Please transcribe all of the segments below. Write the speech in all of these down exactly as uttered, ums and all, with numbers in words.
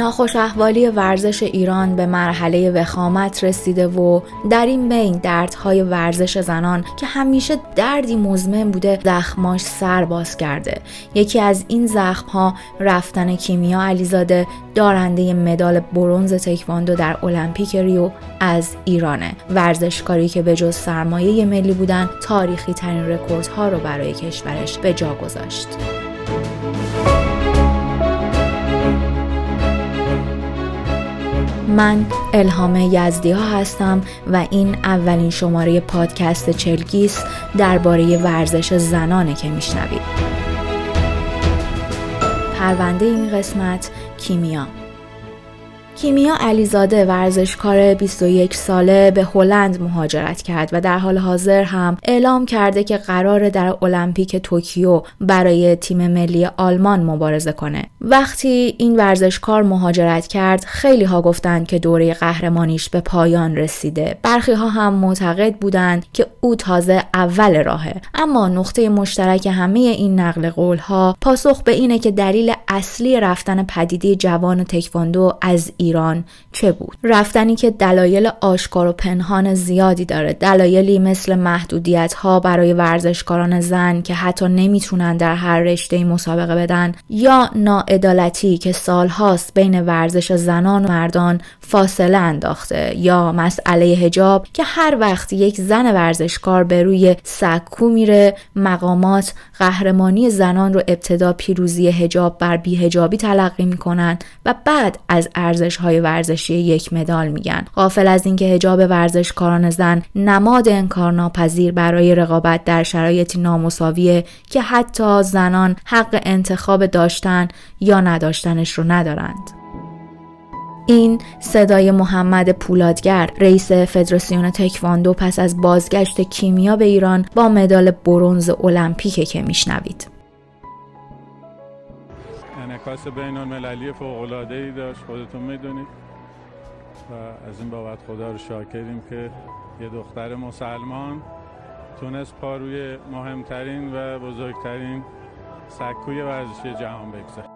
ناخوش احوالی ورزش ایران به مرحله وخامت رسیده و در این بین دردهای ورزش زنان که همیشه دردی مزمن بوده زخماش سر باز کرده. یکی از این زخمها رفتن کیمیا علیزاده دارنده مدال برنز تکواندو در المپیک ریو از ایرانه. ورزشکاری که به جز سرمایه ملی بودن تاریخی ترین رکوردها رو برای کشورش به جا گذاشت. من الهام یزدی ها هستم و این اولین شماره پادکست چلگیست درباره ورزش زنانه که میشنوید. پرونده این قسمت کیمیا. کیمیا علیزاده ورزشکار بیست و یک ساله به هلند مهاجرت کرد و در حال حاضر هم اعلام کرده که قراره در المپیک توکیو برای تیم ملی آلمان مبارزه کنه. وقتی این ورزشکار مهاجرت کرد خیلی ها گفتند که دوره قهرمانیش به پایان رسیده. برخی ها هم معتقد بودند که او تازه اول راهه. اما نقطه مشترک همه این نقل قول ها پاسخ به اینه که دلیل اصلی رفتن پدیده جوان تکواندو از ایران چه بود؟ رفتنی که دلایل آشکار و پنهان زیادی داره. دلایلی مثل محدودیت ها برای ورزشکاران زن که حتی نمیتونن در هر رشته‌ای مسابقه بدن، یا ناعدالتی که سالهاست بین ورزش زنان و مردان فاصله انداخته، یا مسئله حجاب که هر وقت یک زن ورزشکار به روی سکو میره مقامات قهرمانی زنان رو ابتدا پیروزی حجاب بر بی‌حجابی تلقی میکنن و بعد از ارزش های ورزشی یک مدال میگن، غافل از اینکه حجاب ورزشکاران زن نماد انکارناپذیر برای رقابت در شرایطی نامساویه که حتی زنان حق انتخاب داشتن یا نداشتنش رو ندارند. این صدای محمد پولادگر، رئیس فدراسیون تکواندو پس از بازگشت کیمیا به ایران با مدال برنز المپیکه که میشنوید. انعکاس بین‌المللی فوق‌العاده‌ای داشت، خودتون میدونید، و از این بابت خدا رو شاکریم که یه دختر مسلمان تونست پا روی مهمترین و بزرگترین سکوی ورزشی جهان بگذاره.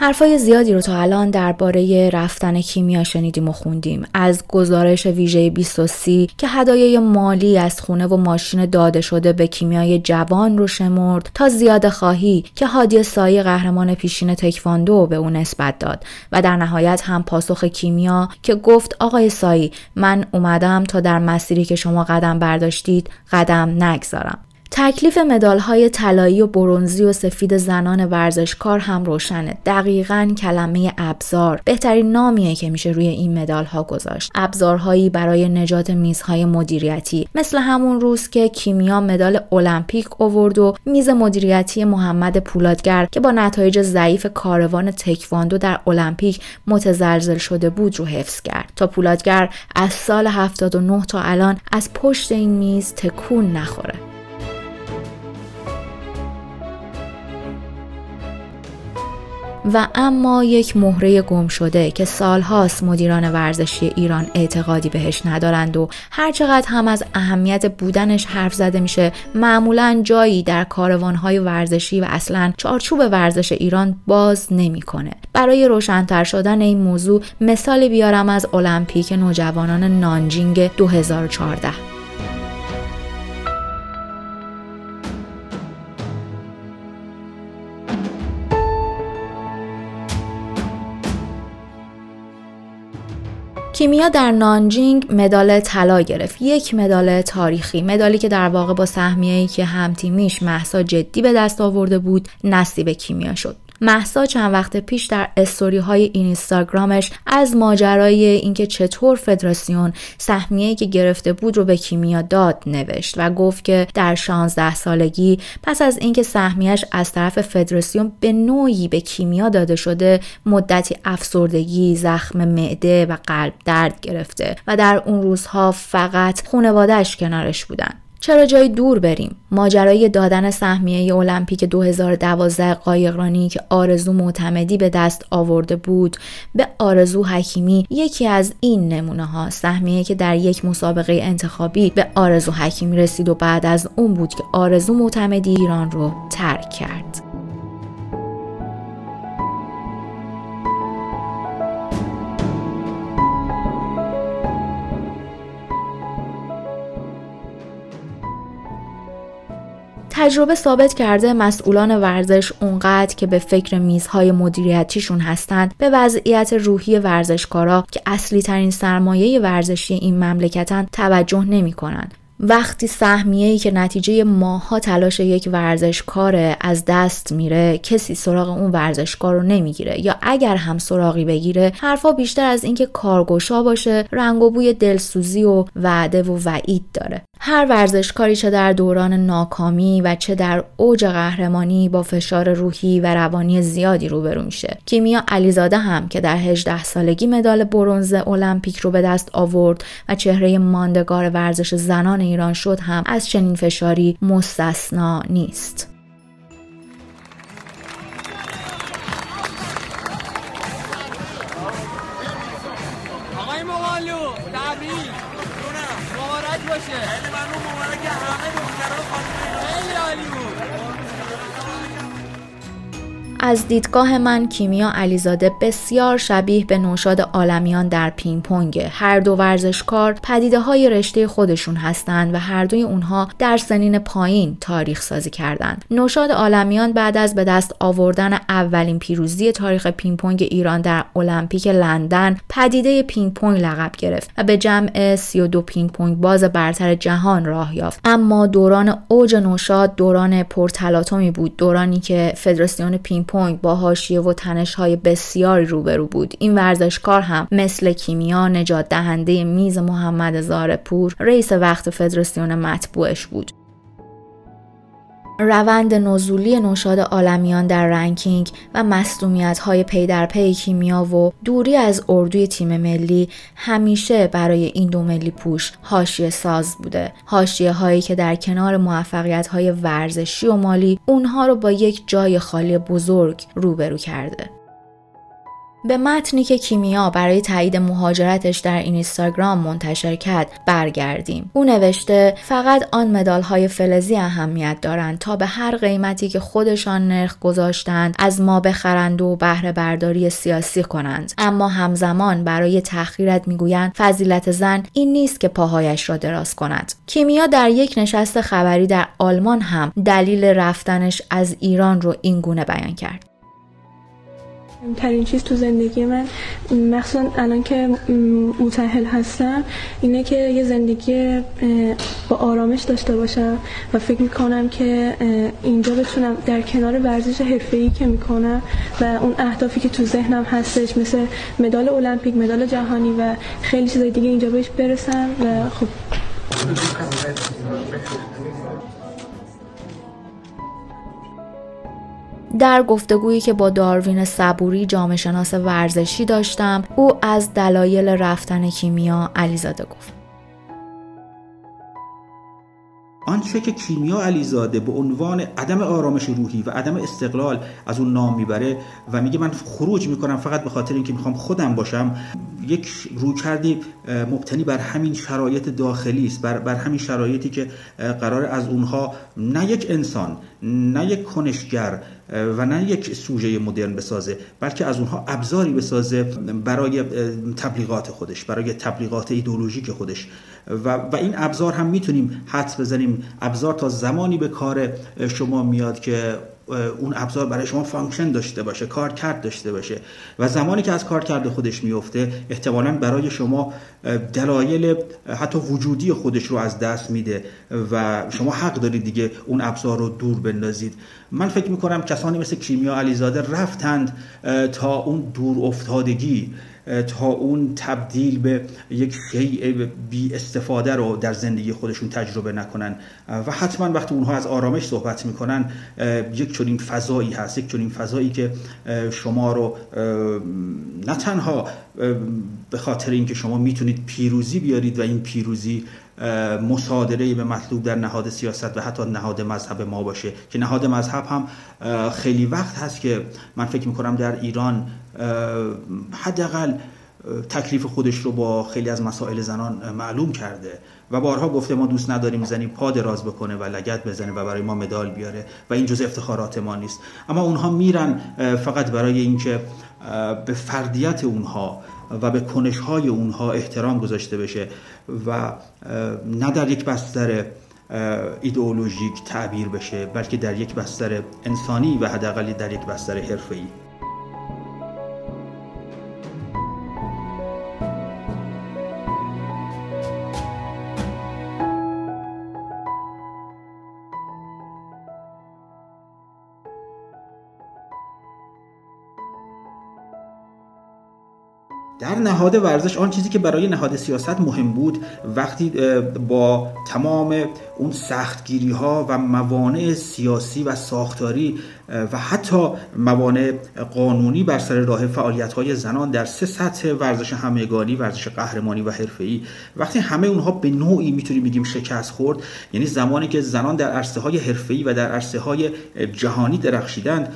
حرفای زیادی رو تا الان درباره رفتن کیمیا شنیدیم و خوندیم. از گزارش ویژه بیست و سه که هدایای مالی از خونه و ماشین داده شده به کیمیای جوان رو شمرد، تا زیاده خواهی که هادی سایی قهرمان پیشین تکواندو به اون نسبت داد، و در نهایت هم پاسخ کیمیا که گفت آقای سایی، من اومدم تا در مسیری که شما قدم برداشتید قدم نگذارم. تکلیف مدال‌های طلایی و برنزی و سفید زنان ورزشکار هم روشنه. دقیقاً کلمه ابزار بهترین نامیه که میشه روی این مدال‌ها گذاشت. ابزارهایی برای نجات میزهای مدیریتی، مثل همون روز که کیمیا مدال المپیک آورد و میز مدیریتی محمد پولادگر که با نتایج ضعیف کاروان تکواندو در المپیک متزلزل شده بود رو حفظ کرد. تا پولادگر از سال هفتاد و نه تا الان از پشت این میز تکون نخوره. و اما یک مهره گم شده که سالهاست مدیران ورزشی ایران اعتقادی بهش ندارند و هرچقدر هم از اهمیت بودنش حرف زده میشه معمولاً جایی در کاروانهای ورزشی و اصلاً چارچوب ورزش ایران باز نمیکنه. برای روشن‌تر شدن این موضوع مثال بیارم از المپیک نوجوانان نانجینگ دو هزار و چهارده. کیمیا در نانجینگ مدال طلا گرفت. یک مدال تاریخی، مدالی که در واقع با سهمیه‌ای که همتیمیش مهسا جدی به دست آورده بود نصیب کیمیا شد. مهسا چند وقت پیش در استوری‌های اینستاگرامش از ماجرای اینکه چطور فدراسیون سهمیه‌ای که گرفته بود رو به کیمیا داد نوشت و گفت که در شانزده سالگی پس از اینکه سهمیه‌اش از طرف فدراسیون به نوعی به کیمیا داده شده مدتی افسردگی، زخم معده و قلب درد گرفته و در اون روزها فقط خانواده‌اش کنارش بودن. چرا جای دور بریم؟ ماجرای دادن سهمیه المپیک دو هزار و دوازده قایقرانی که آرزو معتمدی به دست آورده بود به آرزو حکیمی یکی از این نمونه ها. سهمیه که در یک مسابقه انتخابی به آرزو حکیمی رسید و بعد از اون بود که آرزو معتمدی ایران رو ترک کرد. تجربه ثابت کرده مسئولان ورزش اونقدر که به فکر میزهای مدیریتیشون هستند به وضعیت روحی ورزشکارا که اصلی ترین سرمایه ورزشی این مملکتن توجه نمی کنن. وقتی سهمیه‌ای که نتیجه ماها تلاش یک ورزشکاره از دست میره، کسی سراغ اون ورزشکار رو نمیگیره، یا اگر هم سراغی بگیره حرفا بیشتر از اینکه کارگشا باشه رنگ و بوی دلسوزی و وعده و وعید داره. هر ورزشکاری چه در دوران ناکامی و چه در اوج قهرمانی با فشار روحی و روانی زیادی روبرو میشه. کیمیا علیزاده هم که در هجده سالگی مدال برنز المپیک رو به دست آورد و چهره ماندگار ورزش زنان ایران شد هم از چنین فشاری مستثنا نیست. آقای موالو تبریک مبارک باشه. خیلی ممنون، مبارک همه دختران خانم. خیلی عالی بود. از دیدگاه من کیمیا علیزاده بسیار شبیه به نوشاد عالمیان در پینگ پونگ. هر دو ورزشکار پدیده‌های رشته خودشون هستند و هر دوی اونها در سنین پایین تاریخ سازی کردند. نوشاد عالمیان بعد از به دست آوردن اولین پیروزی تاریخ پینگ پونگ ایران در المپیک لندن پدیده پینگ پونگ لقب گرفت و به جمع سی و دو پینگ پونگ باز برتر جهان راه یافت. اما دوران اوج نوشاد دوران پرتلاطمی بود، دورانی که فدراسیون پینگ پونگ با حاشیه و تنش‌های بسیاری روبرو بود. این ورزشکار هم مثل کیمیا نجات دهنده میز محمد زارپور رئیس وقت فدراسیون مطبوعش بود. روند نزولی نوشاد عالمیان در رنکینگ و مصدومیت‌های پی در پی کیمیا و دوری از اردوی تیم ملی همیشه برای این دو ملی پوش حاشیه ساز بوده. حاشیه هایی که در کنار موفقیت‌های ورزشی و مالی اونها رو با یک جای خالی بزرگ روبرو کرده. به متنی که کیمیا برای تایید مهاجرتش در اینستاگرام منتشر کرد برگردیم. او نوشته فقط آن مدال‌های فلزی اهمیت دارند تا به هر قیمتی که خودشان نرخ گذاشتند از ما بخرند و بهره برداری سیاسی کنند، اما همزمان برای تحقیرت میگویند فضیلت زن این نیست که پاهایش را دراز کند. کیمیا در یک نشست خبری در آلمان هم دلیل رفتنش از ایران رو این گونه بیان کرد. مهمترین چیز تو زندگی من مخصوصا الان که متأهل هستم اینه که یه زندگی با آرامش داشته باشم و فکر میکنم که اینجا بتونم در کنار ورزش حرفه‌ای که میکنم و اون اهدافی که تو ذهنم هستش مثل مدال المپیک، مدال جهانی و خیلی چیزای دیگه اینجا بهش برسم و خب در گفتگویی که با داروین سبوری جامعه شناس ورزشی داشتم، او از دلایل رفتن کیمیا علیزاده گفت. آنچه که کیمیا علیزاده به عنوان عدم آرامش روحی و عدم استقلال از اون نام میبره و میگه من خروج میکنم فقط به خاطر اینکه میخوام خودم باشم، یک رویکردی مبتنی بر همین شرایط داخلی است، بر, بر همین شرایطی که قرار از اونها نه یک انسان، نه یک کنشگر و نه یک سوژه مدرن بسازه، بلکه از اونها ابزاری بسازه برای تبلیغات خودش، برای تبلیغات ایدئولوژیک خودش. و, و این ابزار هم میتونیم حدس بزنیم ابزار تا زمانی به کار شما میاد که اون ابزار برای شما فانکشن داشته باشه، کارکرد داشته باشه، و زمانی که از کارکرد خودش میفته احتمالاً برای شما دلایل حتی وجودی خودش رو از دست میده و شما حق دارید دیگه اون ابزار رو دور بندازید. من فکر میکنم کسانی مثل کیمیا علیزاده رفتند تا اون دور افتادگی، تا اون تبدیل به یک شیء بی استفاده رو در زندگی خودشون تجربه نکنن و حتما وقتی اونها از آرامش صحبت میکنن یک چنین فضایی هست، یک چنین فضایی که شما رو نه تنها به خاطر اینکه شما میتونید پیروزی بیارید و این پیروزی مصادره به مطلوب در نهاد سیاست و حتی نهاد مذهب ما باشه، که نهاد مذهب هم خیلی وقت هست که من فکر میکنم در ایران حداقل تکلیف خودش رو با خیلی از مسائل زنان معلوم کرده و بارها گفته ما دوست نداریم زنی پا دراز بکنه و لگد بزنه و برای ما مدال بیاره و این جزء افتخارات ما نیست، اما اونها میرن فقط برای اینکه به فردیت اونها و به کنش‌های اونها احترام گذاشته بشه و نه در یک بستر ایدئولوژیک تعبیر بشه بلکه در یک بستر انسانی و حداقل در یک بستر حرفه‌ای. در نهاد ورزش آن چیزی که برای نهاد سیاست مهم بود وقتی با تمام اون سختگیری ها و موانع سیاسی و ساختاری و حتی موانع قانونی بر سر راه فعالیت های زنان در سه سطح ورزش همگانی، ورزش قهرمانی و حرفه‌ای، وقتی همه اونها به نوعی میتونیم بگیم شکست خورد، یعنی زمانی که زنان در عرصه های حرفه‌ای و در عرصه های جهانی درخشیدند،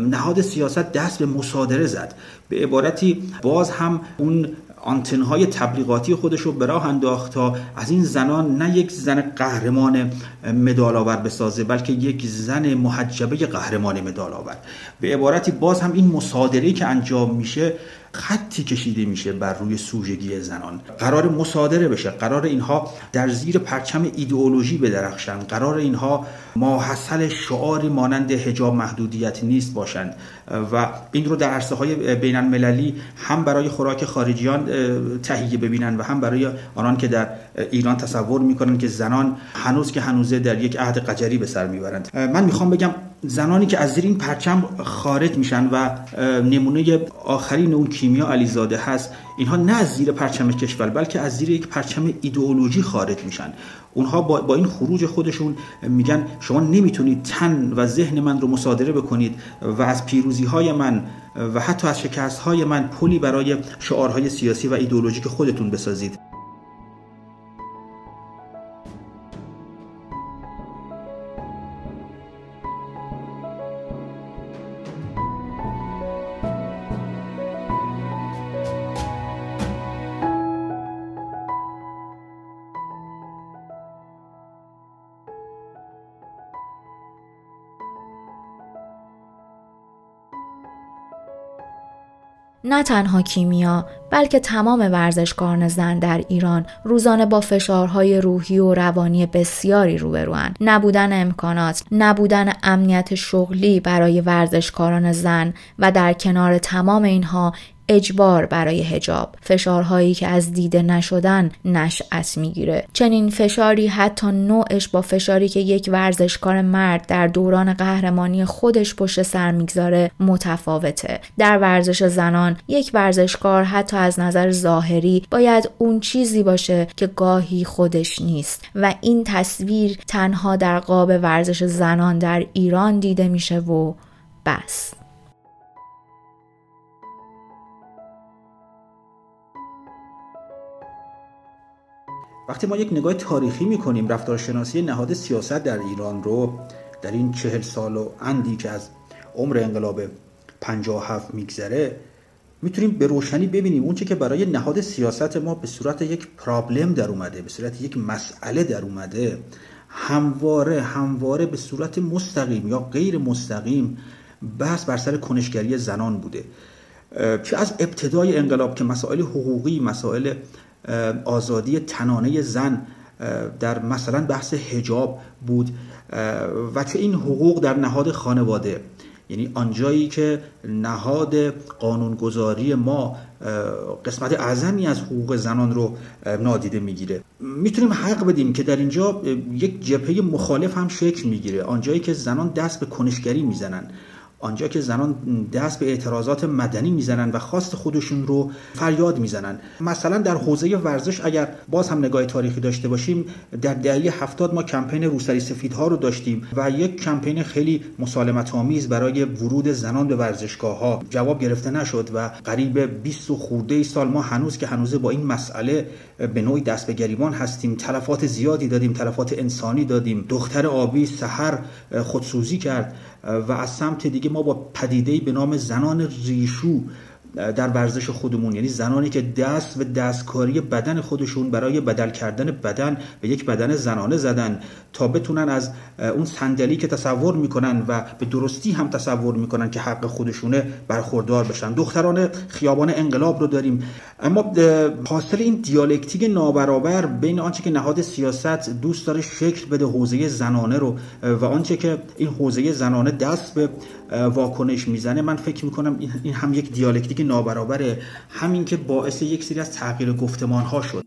نهاد سیاست دست به مصادره زد، به عبارتی باز هم اون آنتن‌های تبلیغاتی خودش رو به راه انداخت تا از این زنان نه یک زن قهرمان مدال‌آور بسازه بلکه یک زن محجبه قهرمان مدال‌آور. به عبارتی باز هم این مصادره‌ای که انجام میشه خطی کشیده میشه بر روی سوژگی زنان، قرار مصادره بشه، قرار اینها در زیر پرچم ایدئولوژی بدرخشن، قرار اینها ماحصل شعاری مانند حجاب محدودیت نیست باشند و این رو در عرصه های بین المللی هم برای خوراک خارجیان تهیه ببینن و هم برای آنان که در ایران تصور میکنن که زنان هنوز که هنوزه در یک عهد قجری به سر میبرند. من میخوام بگم زنانی که از زیر این پرچم خارج میشن و نمونه آخرین اون کیمیا علیزاده هست، اینها نه از زیر پرچم کشور بلکه از زیر یک پرچم ایدئولوژی خارج میشن. اونها با, با این خروج خودشون میگن شما نمیتونید تن و ذهن من رو مصادره بکنید و از پیروزی های من و حتی از شکست های من پلی برای شعارهای سیاسی و ایدئولوژیک خودتون بسازید. نه تنها کیمیا بلکه تمام ورزشکاران زن در ایران روزانه با فشارهای روحی و روانی بسیاری روبروند. نبودن امکانات، نبودن امنیت شغلی برای ورزشکاران زن و در کنار تمام اینها اجبار برای حجاب، فشارهایی که از دیده نشدن نشأت میگیره. چنین فشاری حتی نوعش با فشاری که یک ورزشکار مرد در دوران قهرمانی خودش پشت سر میگذاره متفاوته. در ورزش زنان یک ورزشکار حتی از نظر ظاهری باید اون چیزی باشه که گاهی خودش نیست و این تصویر تنها در قالب ورزش زنان در ایران دیده میشه و بس. وقتی ما یک نگاه تاریخی میکنیم رفتارشناسی نهاد سیاست در ایران رو در این چهل سال و اندی که از عمر انقلاب پنجاه و هفت میگذره میتونیم به روشنی ببینیم اون چه که برای نهاد سیاست ما به صورت یک پرابلم در اومده، به صورت یک مسئله در اومده، همواره همواره به صورت مستقیم یا غیر مستقیم بحث بر سر کنشگری زنان بوده که از ابتدای انقلاب که مسائل حقوقی، مسائل آزادی تنانه زن در مثلا بحث حجاب بود و چه این حقوق در نهاد خانواده، یعنی آنجایی که نهاد قانونگذاری ما قسمت اعظمی از حقوق زنان رو نادیده میگیره، میتونیم حق بدیم که در اینجا یک جبهه مخالف هم شکل میگیره، آنجایی که زنان دست به کنشگری میزنن، آنجا که زنان دست به اعتراضات مدنی میزنن و خواست خودشون رو فریاد میزنن. مثلا در حوزه ورزش اگر باز هم نگاه تاریخی داشته باشیم، در دهه هفتاد ما کمپین روسری سفیدها رو داشتیم و یک کمپین خیلی مسالمت‌آمیز برای ورود زنان به ورزشگاه‌ها جواب گرفته نشد و قریب بیست و خورده سال ما هنوز که هنوز با این مسئله به نوعی دست به گریبان هستیم. تلفات زیادی دادیم، تلفات انسانی دادیم. دختر آبی سحر خودسوزی کرد و از سمت دیگه ما با پدیده‌ای به نام زنان ریشو در ورزش خودمون، یعنی زنانی که دست و دستکاری بدن خودشون برای بدل کردن بدن به یک بدن زنانه زدن تا بتونن از اون صندلی که تصور میکنن و به درستی هم تصور میکنن که حق خودشونه برخوردار بشن. دختران خیابان انقلاب رو داریم. اما حاصل این دیالکتیک نابرابر بین آنچه که نهاد سیاست دوست داره شکل بده حوزه زنانه رو و آنچه که این حوزه زنانه دست به واکنش میزنه، من فکر میکنم این هم یک دیالکتیک نابرابره، همین که باعث یک سری از تغییر گفتمان ها شد.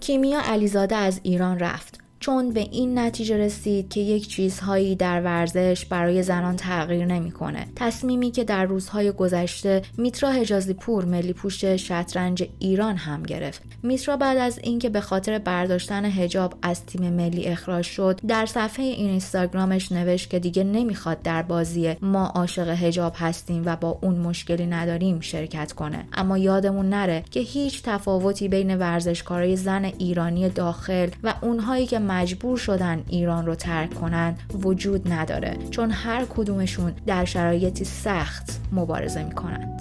کیمیا علیزاده از ایران رفت چون به این نتیجه رسید که یک چیزهایی در ورزش برای زنان تغییر نمی‌کنه. تصمیمی که در روزهای گذشته میترا حجازی پور، ملی پوش شطرنج ایران، هم گرفت. میترا بعد از اینکه به خاطر برداشتن حجاب از تیم ملی اخراج شد، در صفحه اینستاگرامش نوشت که دیگه نمیخواد در بازی ما عاشق حجاب هستیم و با اون مشکلی نداریم شرکت کنه. اما یادمون نره که هیچ تفاوتی بین ورزشکارای زن ایرانی داخل و اونهایی که مجبور شدن ایران رو ترک کنن وجود نداره، چون هر کدومشون در شرایطی سخت مبارزه میکنن.